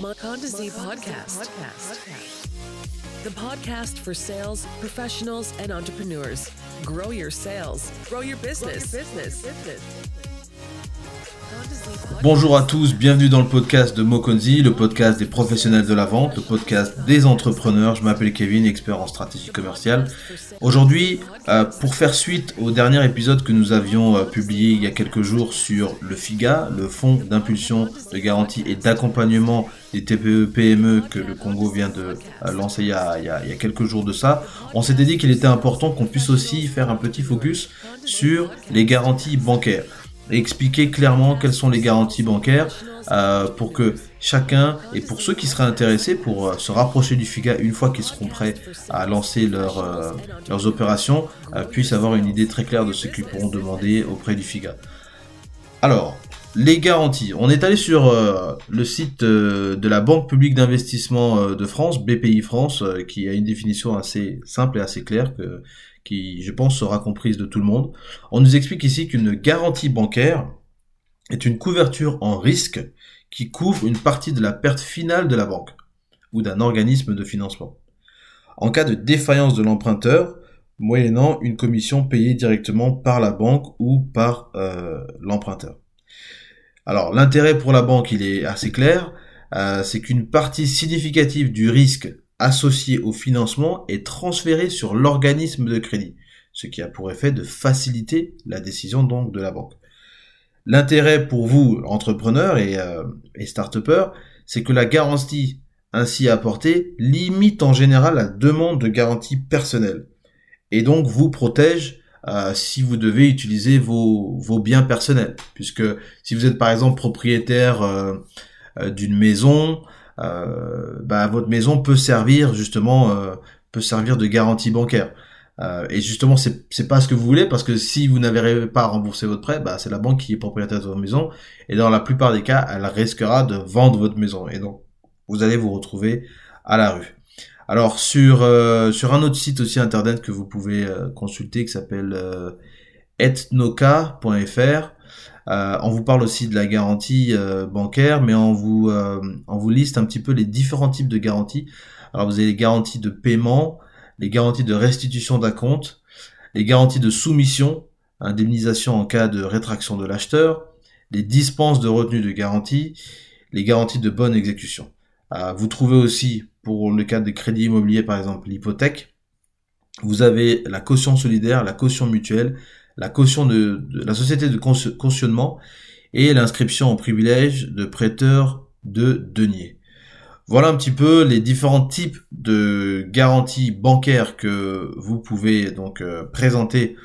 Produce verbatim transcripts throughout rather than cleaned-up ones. Monconda Z podcast. podcast. The podcast for sales professionals and entrepreneurs. Grow your sales. Grow your business. Grow your business. Bonjour à tous, bienvenue dans le podcast de Monconda Z, le podcast des professionnels de la vente, le podcast des entrepreneurs. Je m'appelle Kevin, expert en stratégie commerciale. Aujourd'hui, euh, pour faire suite au dernier épisode que nous avions euh, publié il y a quelques jours sur le FIGA, le fonds d'impulsion, de garantie et d'accompagnement des T P E P M E que le Congo vient de euh, lancer il y, a, il, y a, il y a quelques jours de ça, on s'était dit qu'il était important qu'on puisse aussi faire un petit focus sur les garanties bancaires. Expliquer clairement quelles sont les garanties bancaires euh, pour que chacun, et pour ceux qui seraient intéressés pour euh, se rapprocher du FIGA une fois qu'ils seront prêts à lancer leur, euh, leurs opérations, euh, puissent avoir une idée très claire de ce qu'ils pourront demander auprès du FIGA. Alors, les garanties. On est allé sur euh, le site euh, de la Banque publique d'investissement euh, de France, B P I France, euh, qui a une définition assez simple et assez claire que qui, je pense, sera comprise de tout le monde. On nous explique ici qu'une garantie bancaire est une couverture en risque qui couvre une partie de la perte finale de la banque ou d'un organisme de financement en cas de défaillance de l'emprunteur, moyennant une commission payée directement par la banque ou par euh, l'emprunteur. Alors, l'intérêt pour la banque, il est assez clair, euh, c'est qu'une partie significative du risque associé au financement est transféré sur l'organisme de crédit, ce qui a pour effet de faciliter la décision donc de la banque. L'intérêt pour vous, entrepreneurs et, euh, et start-upers, c'est que la garantie ainsi apportée limite en général la demande de garantie personnelle et donc vous protège euh, si vous devez utiliser vos, vos biens personnels, puisque si vous êtes par exemple propriétaire euh, euh, d'une maison, Euh, bah, votre maison peut servir justement euh, peut servir de garantie bancaire euh, et justement c'est c'est pas ce que vous voulez, parce que si vous n'avez pas remboursé votre prêt, bah c'est la banque qui est propriétaire de votre maison, et dans la plupart des cas elle risquera de vendre votre maison et donc vous allez vous retrouver à la rue. Alors sur euh, sur un autre site aussi internet que vous pouvez euh, consulter, qui s'appelle euh, ethnoca point f r, Euh, on vous parle aussi de la garantie euh, bancaire, mais on vous euh, on vous liste un petit peu les différents types de garanties. Alors vous avez les garanties de paiement, les garanties de restitution d'un compte, les garanties de soumission, indemnisation en cas de rétraction de l'acheteur, les dispenses de retenue de garantie, les garanties de bonne exécution. Euh, vous trouvez aussi, pour le cas des crédits immobiliers par exemple, l'hypothèque, vous avez la caution solidaire, la caution mutuelle, la caution de, de la société de cautionnement et l'inscription en privilège de prêteur de deniers. Voilà un petit peu les différents types de garanties bancaires que vous pouvez donc euh, présenter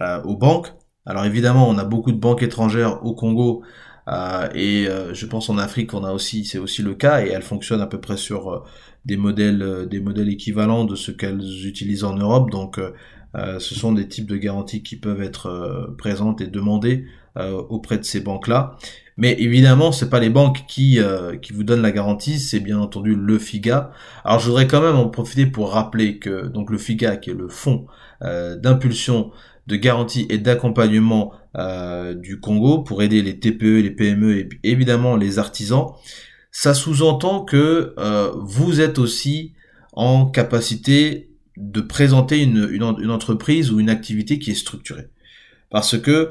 euh, aux banques. Alors évidemment, on a beaucoup de banques étrangères au Congo euh, et euh, je pense en Afrique on a aussi, c'est aussi le cas, et elles fonctionnent à peu près sur euh, des modèles euh, des modèles équivalents de ce qu'elles utilisent en Europe, donc euh, Euh, ce sont des types de garanties qui peuvent être euh, présentes et demandées euh, auprès de ces banques-là. Mais évidemment, c'est pas les banques qui euh, qui vous donnent la garantie, c'est bien entendu le FIGA. Alors, je voudrais quand même en profiter pour rappeler que donc le FIGA, qui est le fonds euh, d'impulsion, de garantie et d'accompagnement euh, du Congo pour aider les T P E, les P M E et évidemment les artisans, ça sous-entend que euh, vous êtes aussi en capacité de présenter une, une, une entreprise ou une activité qui est structurée. Parce que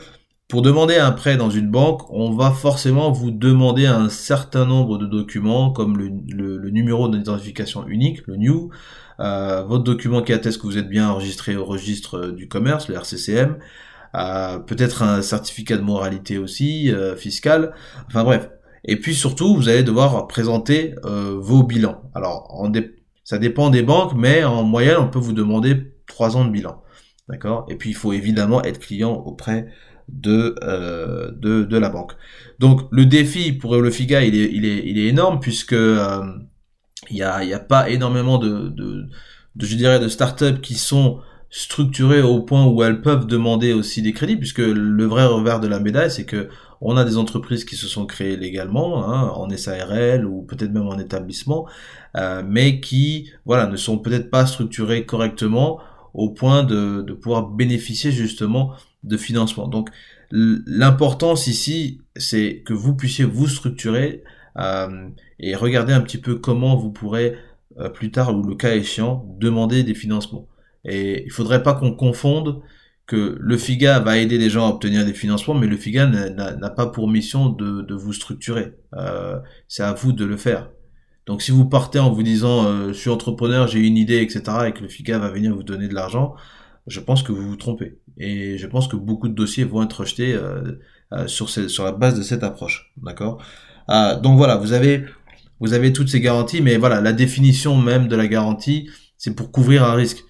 pour demander un prêt dans une banque, on va forcément vous demander un certain nombre de documents, comme le, le, le numéro d'identification unique, le N E W, euh, votre document qui atteste que vous êtes bien enregistré au registre du commerce, le R C C M, euh, peut-être un certificat de moralité aussi, euh, fiscal, enfin bref. Et puis surtout, vous allez devoir présenter euh, vos bilans. Alors, en dé- Ça dépend des banques, mais en moyenne, on peut vous demander trois ans de bilan, d'accord ? Et puis, il faut évidemment être client auprès de euh, de, de la banque. Donc, le défi pour le FIGA, il est il est il est énorme, puisque euh, il y a il y a pas énormément de de, de je dirais de startups qui sont structurées au point où elles peuvent demander aussi des crédits, puisque le vrai revers de la médaille, c'est que on a des entreprises qui se sont créées légalement, hein, en S A R L ou peut-être même en établissement, euh, mais qui, voilà, ne sont peut-être pas structurées correctement au point de, de pouvoir bénéficier justement de financement. Donc l'importance ici, c'est que vous puissiez vous structurer euh, et regardez un petit peu comment vous pourrez euh, plus tard, ou le cas échéant, demander des financements. Et il faudrait pas qu'on confonde que le FIGA va aider les gens à obtenir des financements, mais le FIGA n'a, n'a pas pour mission de, de vous structurer. Euh, c'est à vous de le faire. Donc si vous partez en vous disant euh, « je suis entrepreneur, j'ai une idée, et cetera » et que le FIGA va venir vous donner de l'argent, je pense que vous vous trompez. Et je pense que beaucoup de dossiers vont être rejetés euh, euh, sur, ces, sur la base de cette approche. D'accord euh, Donc voilà, vous avez, vous avez toutes ces garanties, mais voilà, la définition même de la garantie, c'est pour couvrir un risque.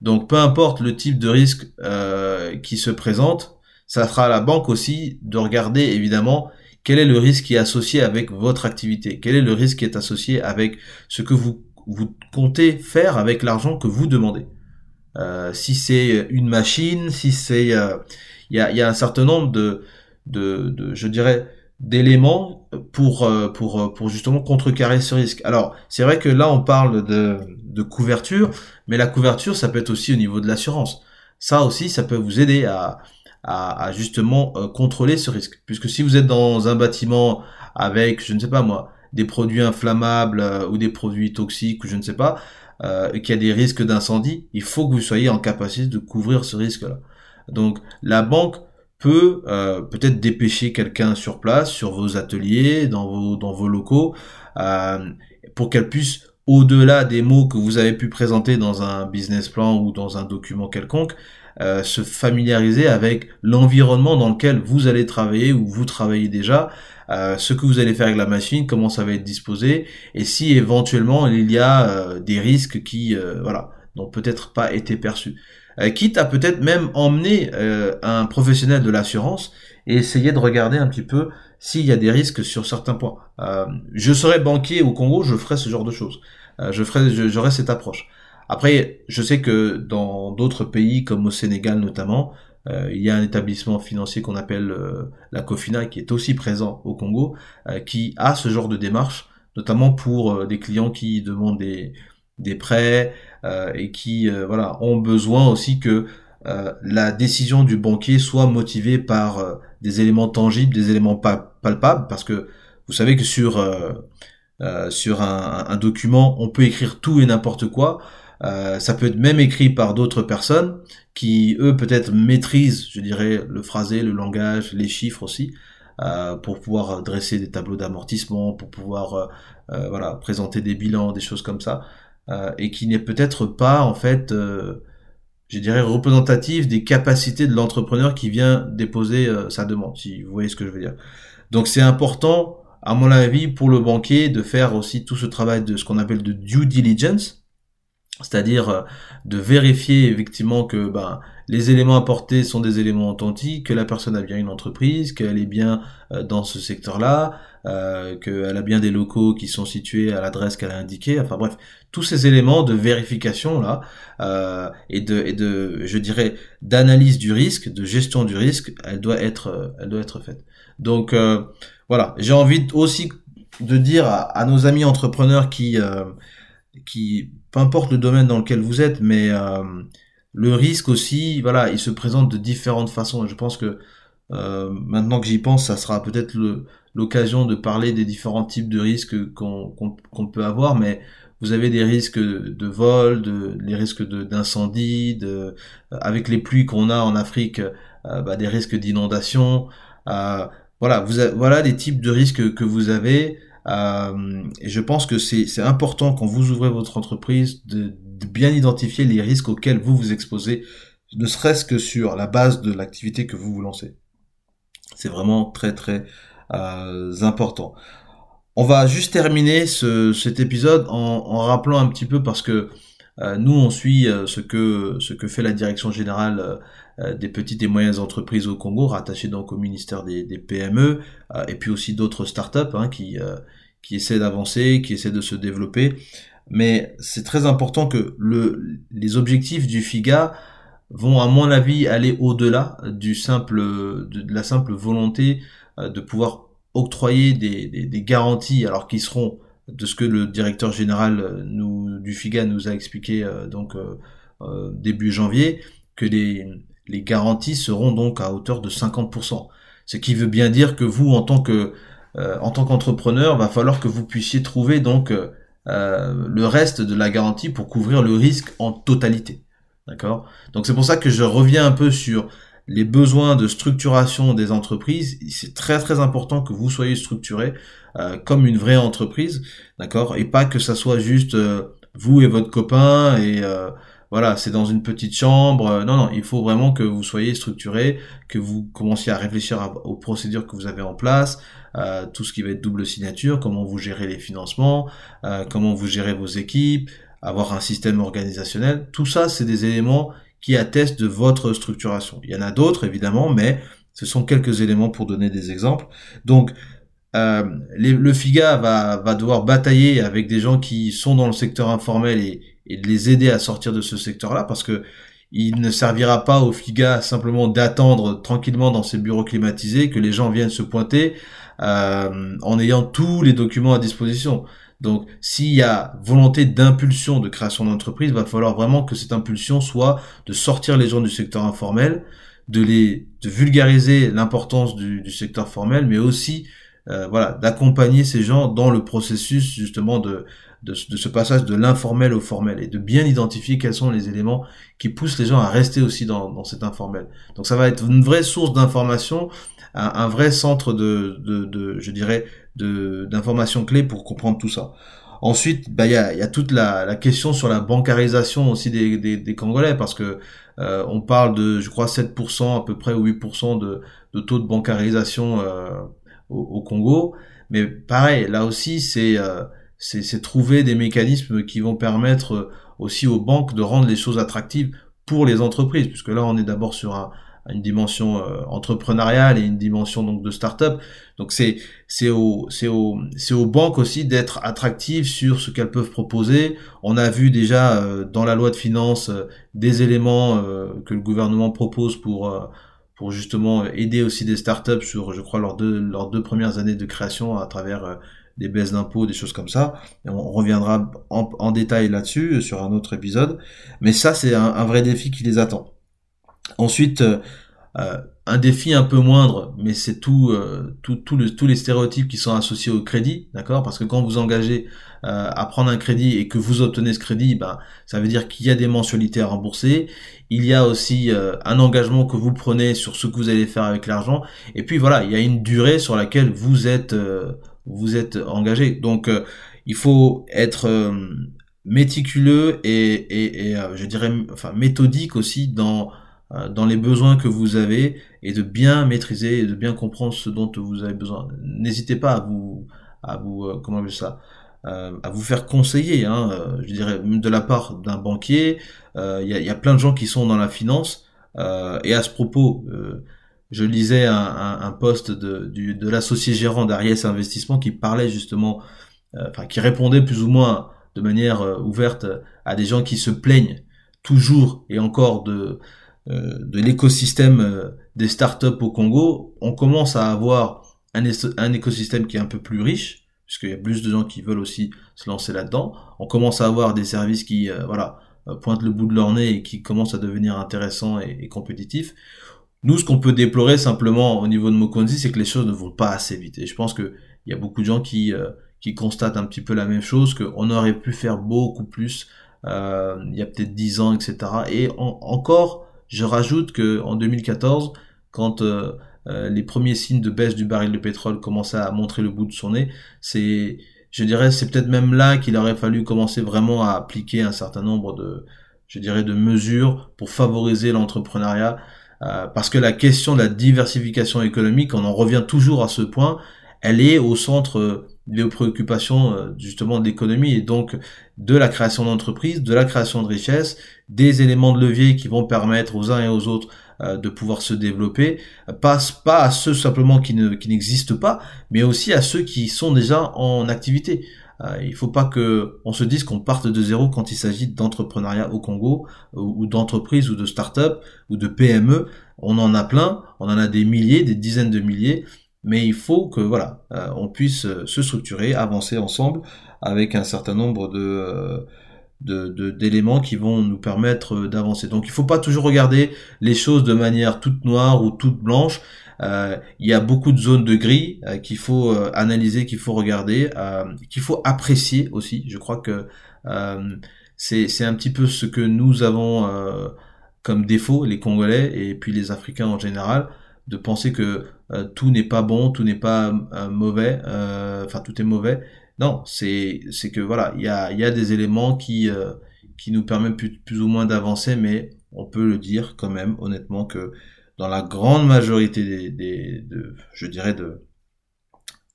Donc peu importe le type de risque euh, qui se présente, ça sera à la banque aussi de regarder évidemment quel est le risque qui est associé avec votre activité, quel est le risque qui est associé avec ce que vous, vous comptez faire avec l'argent que vous demandez. Euh, si c'est une machine, si c'est, il euh, y, a, y a un certain nombre de, de, de je dirais, d'éléments pour pour pour justement contrecarrer ce risque. Alors c'est vrai que là on parle de de couverture, mais la couverture ça peut être aussi au niveau de l'assurance. Ça aussi ça peut vous aider à à, à justement euh, contrôler ce risque, puisque si vous êtes dans un bâtiment avec je ne sais pas moi des produits inflammables euh, ou des produits toxiques ou je ne sais pas euh, qu'il y a des risques d'incendie, il faut que vous soyez en capacité de couvrir ce risque-là. Donc la banque peut euh, peut-être dépêcher quelqu'un sur place, sur vos ateliers, dans vos dans vos locaux, euh, pour qu'elle puisse, au-delà des mots que vous avez pu présenter dans un business plan ou dans un document quelconque, euh, se familiariser avec l'environnement dans lequel vous allez travailler ou vous travaillez déjà, euh, ce que vous allez faire avec la machine, comment ça va être disposé, et si éventuellement il y a euh, des risques qui euh, voilà n'ont peut-être pas été perçus. Quitte à peut-être même emmener euh, un professionnel de l'assurance et essayer de regarder un petit peu s'il y a des risques sur certains points. Euh, je serais banquier au Congo, je ferais ce genre de choses. Euh, je ferais, je, j'aurais cette approche. Après, je sais que dans d'autres pays, comme au Sénégal notamment, euh, il y a un établissement financier qu'on appelle euh, la Cofina, qui est aussi présent au Congo, euh, qui a ce genre de démarche, notamment pour euh, des clients qui demandent des... des prêts euh, et qui euh, voilà ont besoin aussi que euh, la décision du banquier soit motivée par euh, des éléments tangibles, des éléments pa- palpables, parce que vous savez que sur euh, euh, sur un, un document on peut écrire tout et n'importe quoi. Euh, ça peut être même écrit par d'autres personnes qui eux peut-être maîtrisent, je dirais, le phrasé, le langage, les chiffres aussi, euh, pour pouvoir dresser des tableaux d'amortissement, pour pouvoir euh, euh, voilà présenter des bilans, des choses comme ça. Euh, et qui n'est peut-être pas en fait, euh, je dirais, représentatif des capacités de l'entrepreneur qui vient déposer euh, sa demande, si vous voyez ce que je veux dire. Donc c'est important, à mon avis, pour le banquier de faire aussi tout ce travail de ce qu'on appelle de due diligence, c'est-à-dire euh, de vérifier effectivement que ben, les éléments apportés sont des éléments authentiques, que la personne a bien une entreprise, qu'elle est bien euh, dans ce secteur-là, Euh, qu'elle a bien des locaux qui sont situés à l'adresse qu'elle a indiquée, enfin bref, tous ces éléments de vérification là euh, et de et de je dirais d'analyse du risque, de gestion du risque, elle doit être elle doit être faite. Donc euh, voilà, j'ai envie aussi de dire à, à nos amis entrepreneurs qui euh, qui peu importe le domaine dans lequel vous êtes, mais euh, le risque aussi, voilà, il se présente de différentes façons. Et je pense que Euh, maintenant que j'y pense, ça sera peut-être le, l'occasion de parler des différents types de risques qu'on, qu'on, qu'on peut avoir, mais vous avez des risques de vol, de, les risques de, d'incendie, de, avec les pluies qu'on a en Afrique, euh, bah, des risques d'inondation. Euh, voilà, vous a, voilà les types de risques que vous avez. Euh, et je pense que c'est, c'est important quand vous ouvrez votre entreprise de, de bien identifier les risques auxquels vous vous exposez, ne serait-ce que sur la base de l'activité que vous vous lancez. C'est vraiment très très euh, important. On va juste terminer ce, cet épisode en, en rappelant un petit peu, parce que euh, nous on suit euh, ce que ce que fait la direction générale euh, des petites et moyennes entreprises au Congo, rattachée donc au ministère des, des P M E euh, et puis aussi d'autres startups hein, qui euh, qui essaient d'avancer, qui essaient de se développer. Mais c'est très important que le les objectifs du FIGA vont à mon avis aller au-delà du simple de, de la simple volonté de pouvoir octroyer des, des, des garanties, alors qu'ils seront, de ce que le directeur général nous, du FIGA nous a expliqué euh, donc euh, début janvier, que les, les garanties seront donc à hauteur de cinquante pour cent. Ce qui veut bien dire que vous, en tant que euh, en tant qu'entrepreneur, va falloir que vous puissiez trouver donc euh, le reste de la garantie pour couvrir le risque en totalité. D'accord ? Donc c'est pour ça que je reviens un peu sur les besoins de structuration des entreprises. C'est très très important que vous soyez structuré euh, comme une vraie entreprise, d'accord ? Et pas que ça soit juste euh, vous et votre copain et euh, voilà, c'est dans une petite chambre. Non, non, il faut vraiment que vous soyez structuré, que vous commenciez à réfléchir à, aux procédures que vous avez en place, euh, tout ce qui va être double signature, comment vous gérez les financements, euh, comment vous gérez vos équipes, avoir un système organisationnel. Tout ça, c'est des éléments qui attestent de votre structuration. Il y en a d'autres, évidemment, mais ce sont quelques éléments pour donner des exemples. Donc, Euh, les, le FIGA va, va devoir batailler avec des gens qui sont dans le secteur informel et, et de les aider à sortir de ce secteur-là, parce que il ne servira pas au FIGA simplement d'attendre tranquillement dans ses bureaux climatisés que les gens viennent se pointer euh, en ayant tous les documents à disposition. Donc, s'il y a volonté d'impulsion de création d'entreprise, va falloir vraiment que cette impulsion soit de sortir les gens du secteur informel, de les de vulgariser l'importance du, du secteur formel, mais aussi Euh, voilà, d'accompagner ces gens dans le processus justement de, de, de ce passage de l'informel au formel, et de bien identifier quels sont les éléments qui poussent les gens à rester aussi dans, dans cet informel. Donc ça va être une vraie source d'information, un, un vrai centre de, de, de je dirais, de, d'informations clés pour comprendre tout ça. Ensuite, bah il y a, y a toute la, la question sur la bancarisation aussi des, des, des Congolais, parce que euh, on parle de, je crois, sept pour cent à peu près ou huit pour cent de, de taux de bancarisation euh, au Congo, mais pareil, là aussi, c'est, euh, c'est, c'est trouver des mécanismes qui vont permettre aussi aux banques de rendre les choses attractives pour les entreprises, puisque là, on est d'abord sur un, une dimension euh, entrepreneuriale et une dimension donc de start-up. Donc c'est, c'est au, c'est au, c'est aux banques aussi d'être attractives sur ce qu'elles peuvent proposer. On a vu déjà euh, dans la loi de finances euh, des éléments euh, que le gouvernement propose pour euh, pour justement aider aussi des startups sur, je crois, leurs deux, leurs deux premières années de création à travers des baisses d'impôts, des choses comme ça. Et on reviendra en, en détail là-dessus sur un autre épisode. Mais ça, c'est un, un vrai défi qui les attend. Ensuite, euh, un défi un peu moindre, mais c'est tout, euh, tout, tout le, tous les stéréotypes qui sont associés au crédit, d'accord ? Parce que quand vous engagez euh, à prendre un crédit et que vous obtenez ce crédit, ben, ça veut dire qu'il y a des mensualités à rembourser. Il y a aussi euh, un engagement que vous prenez sur ce que vous allez faire avec l'argent. Et puis voilà, il y a une durée sur laquelle vous êtes euh, vous êtes engagé. Donc euh, il faut être euh, méticuleux et, et, et euh, je dirais enfin méthodique aussi dans euh, dans les besoins que vous avez, et de bien maîtriser et de bien comprendre ce dont vous avez besoin. N'hésitez pas à vous à vous euh, comment on dit ça Euh, à vous faire conseiller, hein, euh, je dirais de la part d'un banquier. Il euh, y, a, y a plein de gens qui sont dans la finance, euh, et à ce propos, euh, je lisais un, un, un post de, du, de l'associé gérant d'Ariès Investissement qui parlait justement, euh, enfin qui répondait plus ou moins de manière euh, ouverte à des gens qui se plaignent toujours et encore de, euh, de l'écosystème euh, des startups au Congo. On commence à avoir un, un écosystème qui est un peu plus riche, puisqu'il y a plus de gens qui veulent aussi se lancer là-dedans. On commence à avoir des services qui euh, voilà, pointent le bout de leur nez et qui commencent à devenir intéressants et, et compétitifs. Nous, ce qu'on peut déplorer simplement au niveau de Monconda, c'est que les choses ne vont pas assez vite. Et je pense qu'il y a beaucoup de gens qui, euh, qui constatent un petit peu la même chose, qu'on aurait pu faire beaucoup plus euh, il y a peut-être dix ans, et cetera. Et en, encore, je rajoute qu'en deux mille quatorze, quand... Euh, Euh, les premiers signes de baisse du baril de pétrole commençaient à montrer le bout de son nez. C'est, je dirais, c'est peut-être même là qu'il aurait fallu commencer vraiment à appliquer un certain nombre de, je dirais, de mesures pour favoriser l'entrepreneuriat. Euh, parce que la question de la diversification économique, on en revient toujours à ce point, elle est au centre des préoccupations justement de l'économie, et donc de la création d'entreprises, de la création de richesses, des éléments de levier qui vont permettre aux uns et aux autres de pouvoir se développer, passe pas à ceux simplement qui ne qui n'existent pas, mais aussi à ceux qui sont déjà en activité. Euh, il faut pas que on se dise qu'on parte de zéro quand il s'agit d'entrepreneuriat au Congo, ou, ou d'entreprises, ou de start-up, ou de P M E. On en a plein, on en a des milliers, des dizaines de milliers, mais il faut que voilà, euh, on puisse se structurer, avancer ensemble avec un certain nombre de euh, De, de, d'éléments qui vont nous permettre d'avancer. Donc il faut pas toujours regarder les choses de manière toute noire ou toute blanche. euh, il y a beaucoup de zones de gris euh, qu'il faut euh, analyser, qu'il faut regarder, euh, qu'il faut apprécier aussi. Je crois que euh, c'est, c'est un petit peu ce que nous avons euh, comme défaut, les Congolais et puis les Africains en général, de penser que euh, tout n'est pas bon, tout n'est pas euh, mauvais, euh, enfin tout est mauvais. Non, c'est c'est que voilà, il y a il y a des éléments qui euh, qui nous permettent plus, plus ou moins d'avancer, mais on peut le dire quand même honnêtement que dans la grande majorité des des de je dirais de,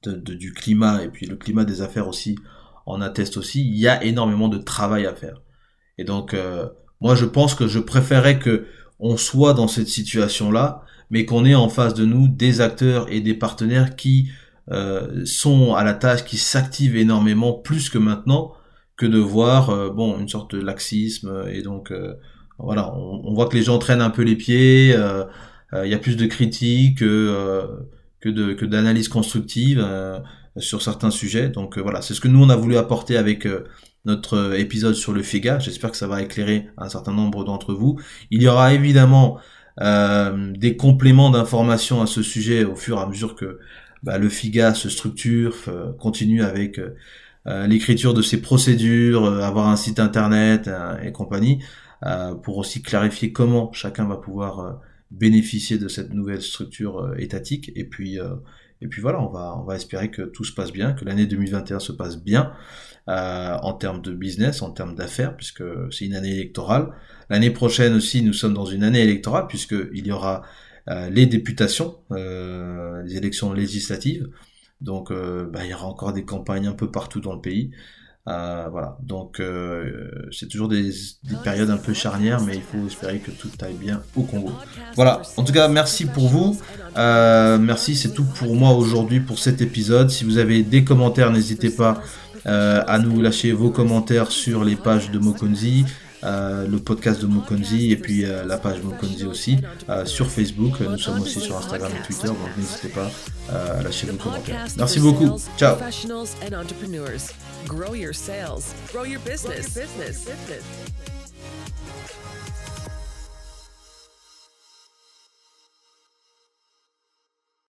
de, de du climat, et puis le climat des affaires aussi en atteste aussi, il y a énormément de travail à faire. Et donc euh, moi je pense que je préférais que on soit dans cette situation là, mais qu'on ait en face de nous des acteurs et des partenaires qui Euh, sont à la tâche, qui s'activent énormément plus que maintenant, que de voir euh, bon une sorte de laxisme. Et donc euh, voilà, on, on voit que les gens traînent un peu les pieds, il euh, euh, y a plus de critiques euh, que de que d'analyses constructives euh, sur certains sujets. Donc euh, voilà, c'est ce que nous on a voulu apporter avec euh, notre épisode sur le FIGA. J'espère que ça va éclairer un certain nombre d'entre vous. Il y aura évidemment euh, des compléments d'informations à ce sujet au fur et à mesure que Bah, le FIGA se structure, euh, continue avec euh, l'écriture de ses procédures, euh, avoir un site internet euh, et compagnie, euh, pour aussi clarifier comment chacun va pouvoir euh, bénéficier de cette nouvelle structure euh, étatique. Et puis, euh, et puis voilà, on va, on va espérer que tout se passe bien, que l'année deux mille vingt et un se passe bien euh, en termes de business, en termes d'affaires, puisque c'est une année électorale. L'année prochaine aussi, nous sommes dans une année électorale, puisqu'il y aura Euh, les députations, euh, les élections législatives, donc euh, bah, il y aura encore des campagnes un peu partout dans le pays, euh, voilà, donc euh, c'est toujours des, des périodes un peu charnières, mais il faut espérer que tout aille bien au Congo. Voilà, en tout cas merci pour vous, euh, merci, c'est tout pour moi aujourd'hui pour cet épisode. Si vous avez des commentaires, n'hésitez pas euh, à nous lâcher vos commentaires sur les pages de Mokonzi, Euh, le podcast de Mokonzi, et puis euh, la page Mokonzi aussi, euh, sur Facebook. Nous sommes aussi sur Instagram et Twitter, donc n'hésitez pas euh, à lâcher vos commentaires. Merci beaucoup, ciao. Grow your sales, grow your business, business, business.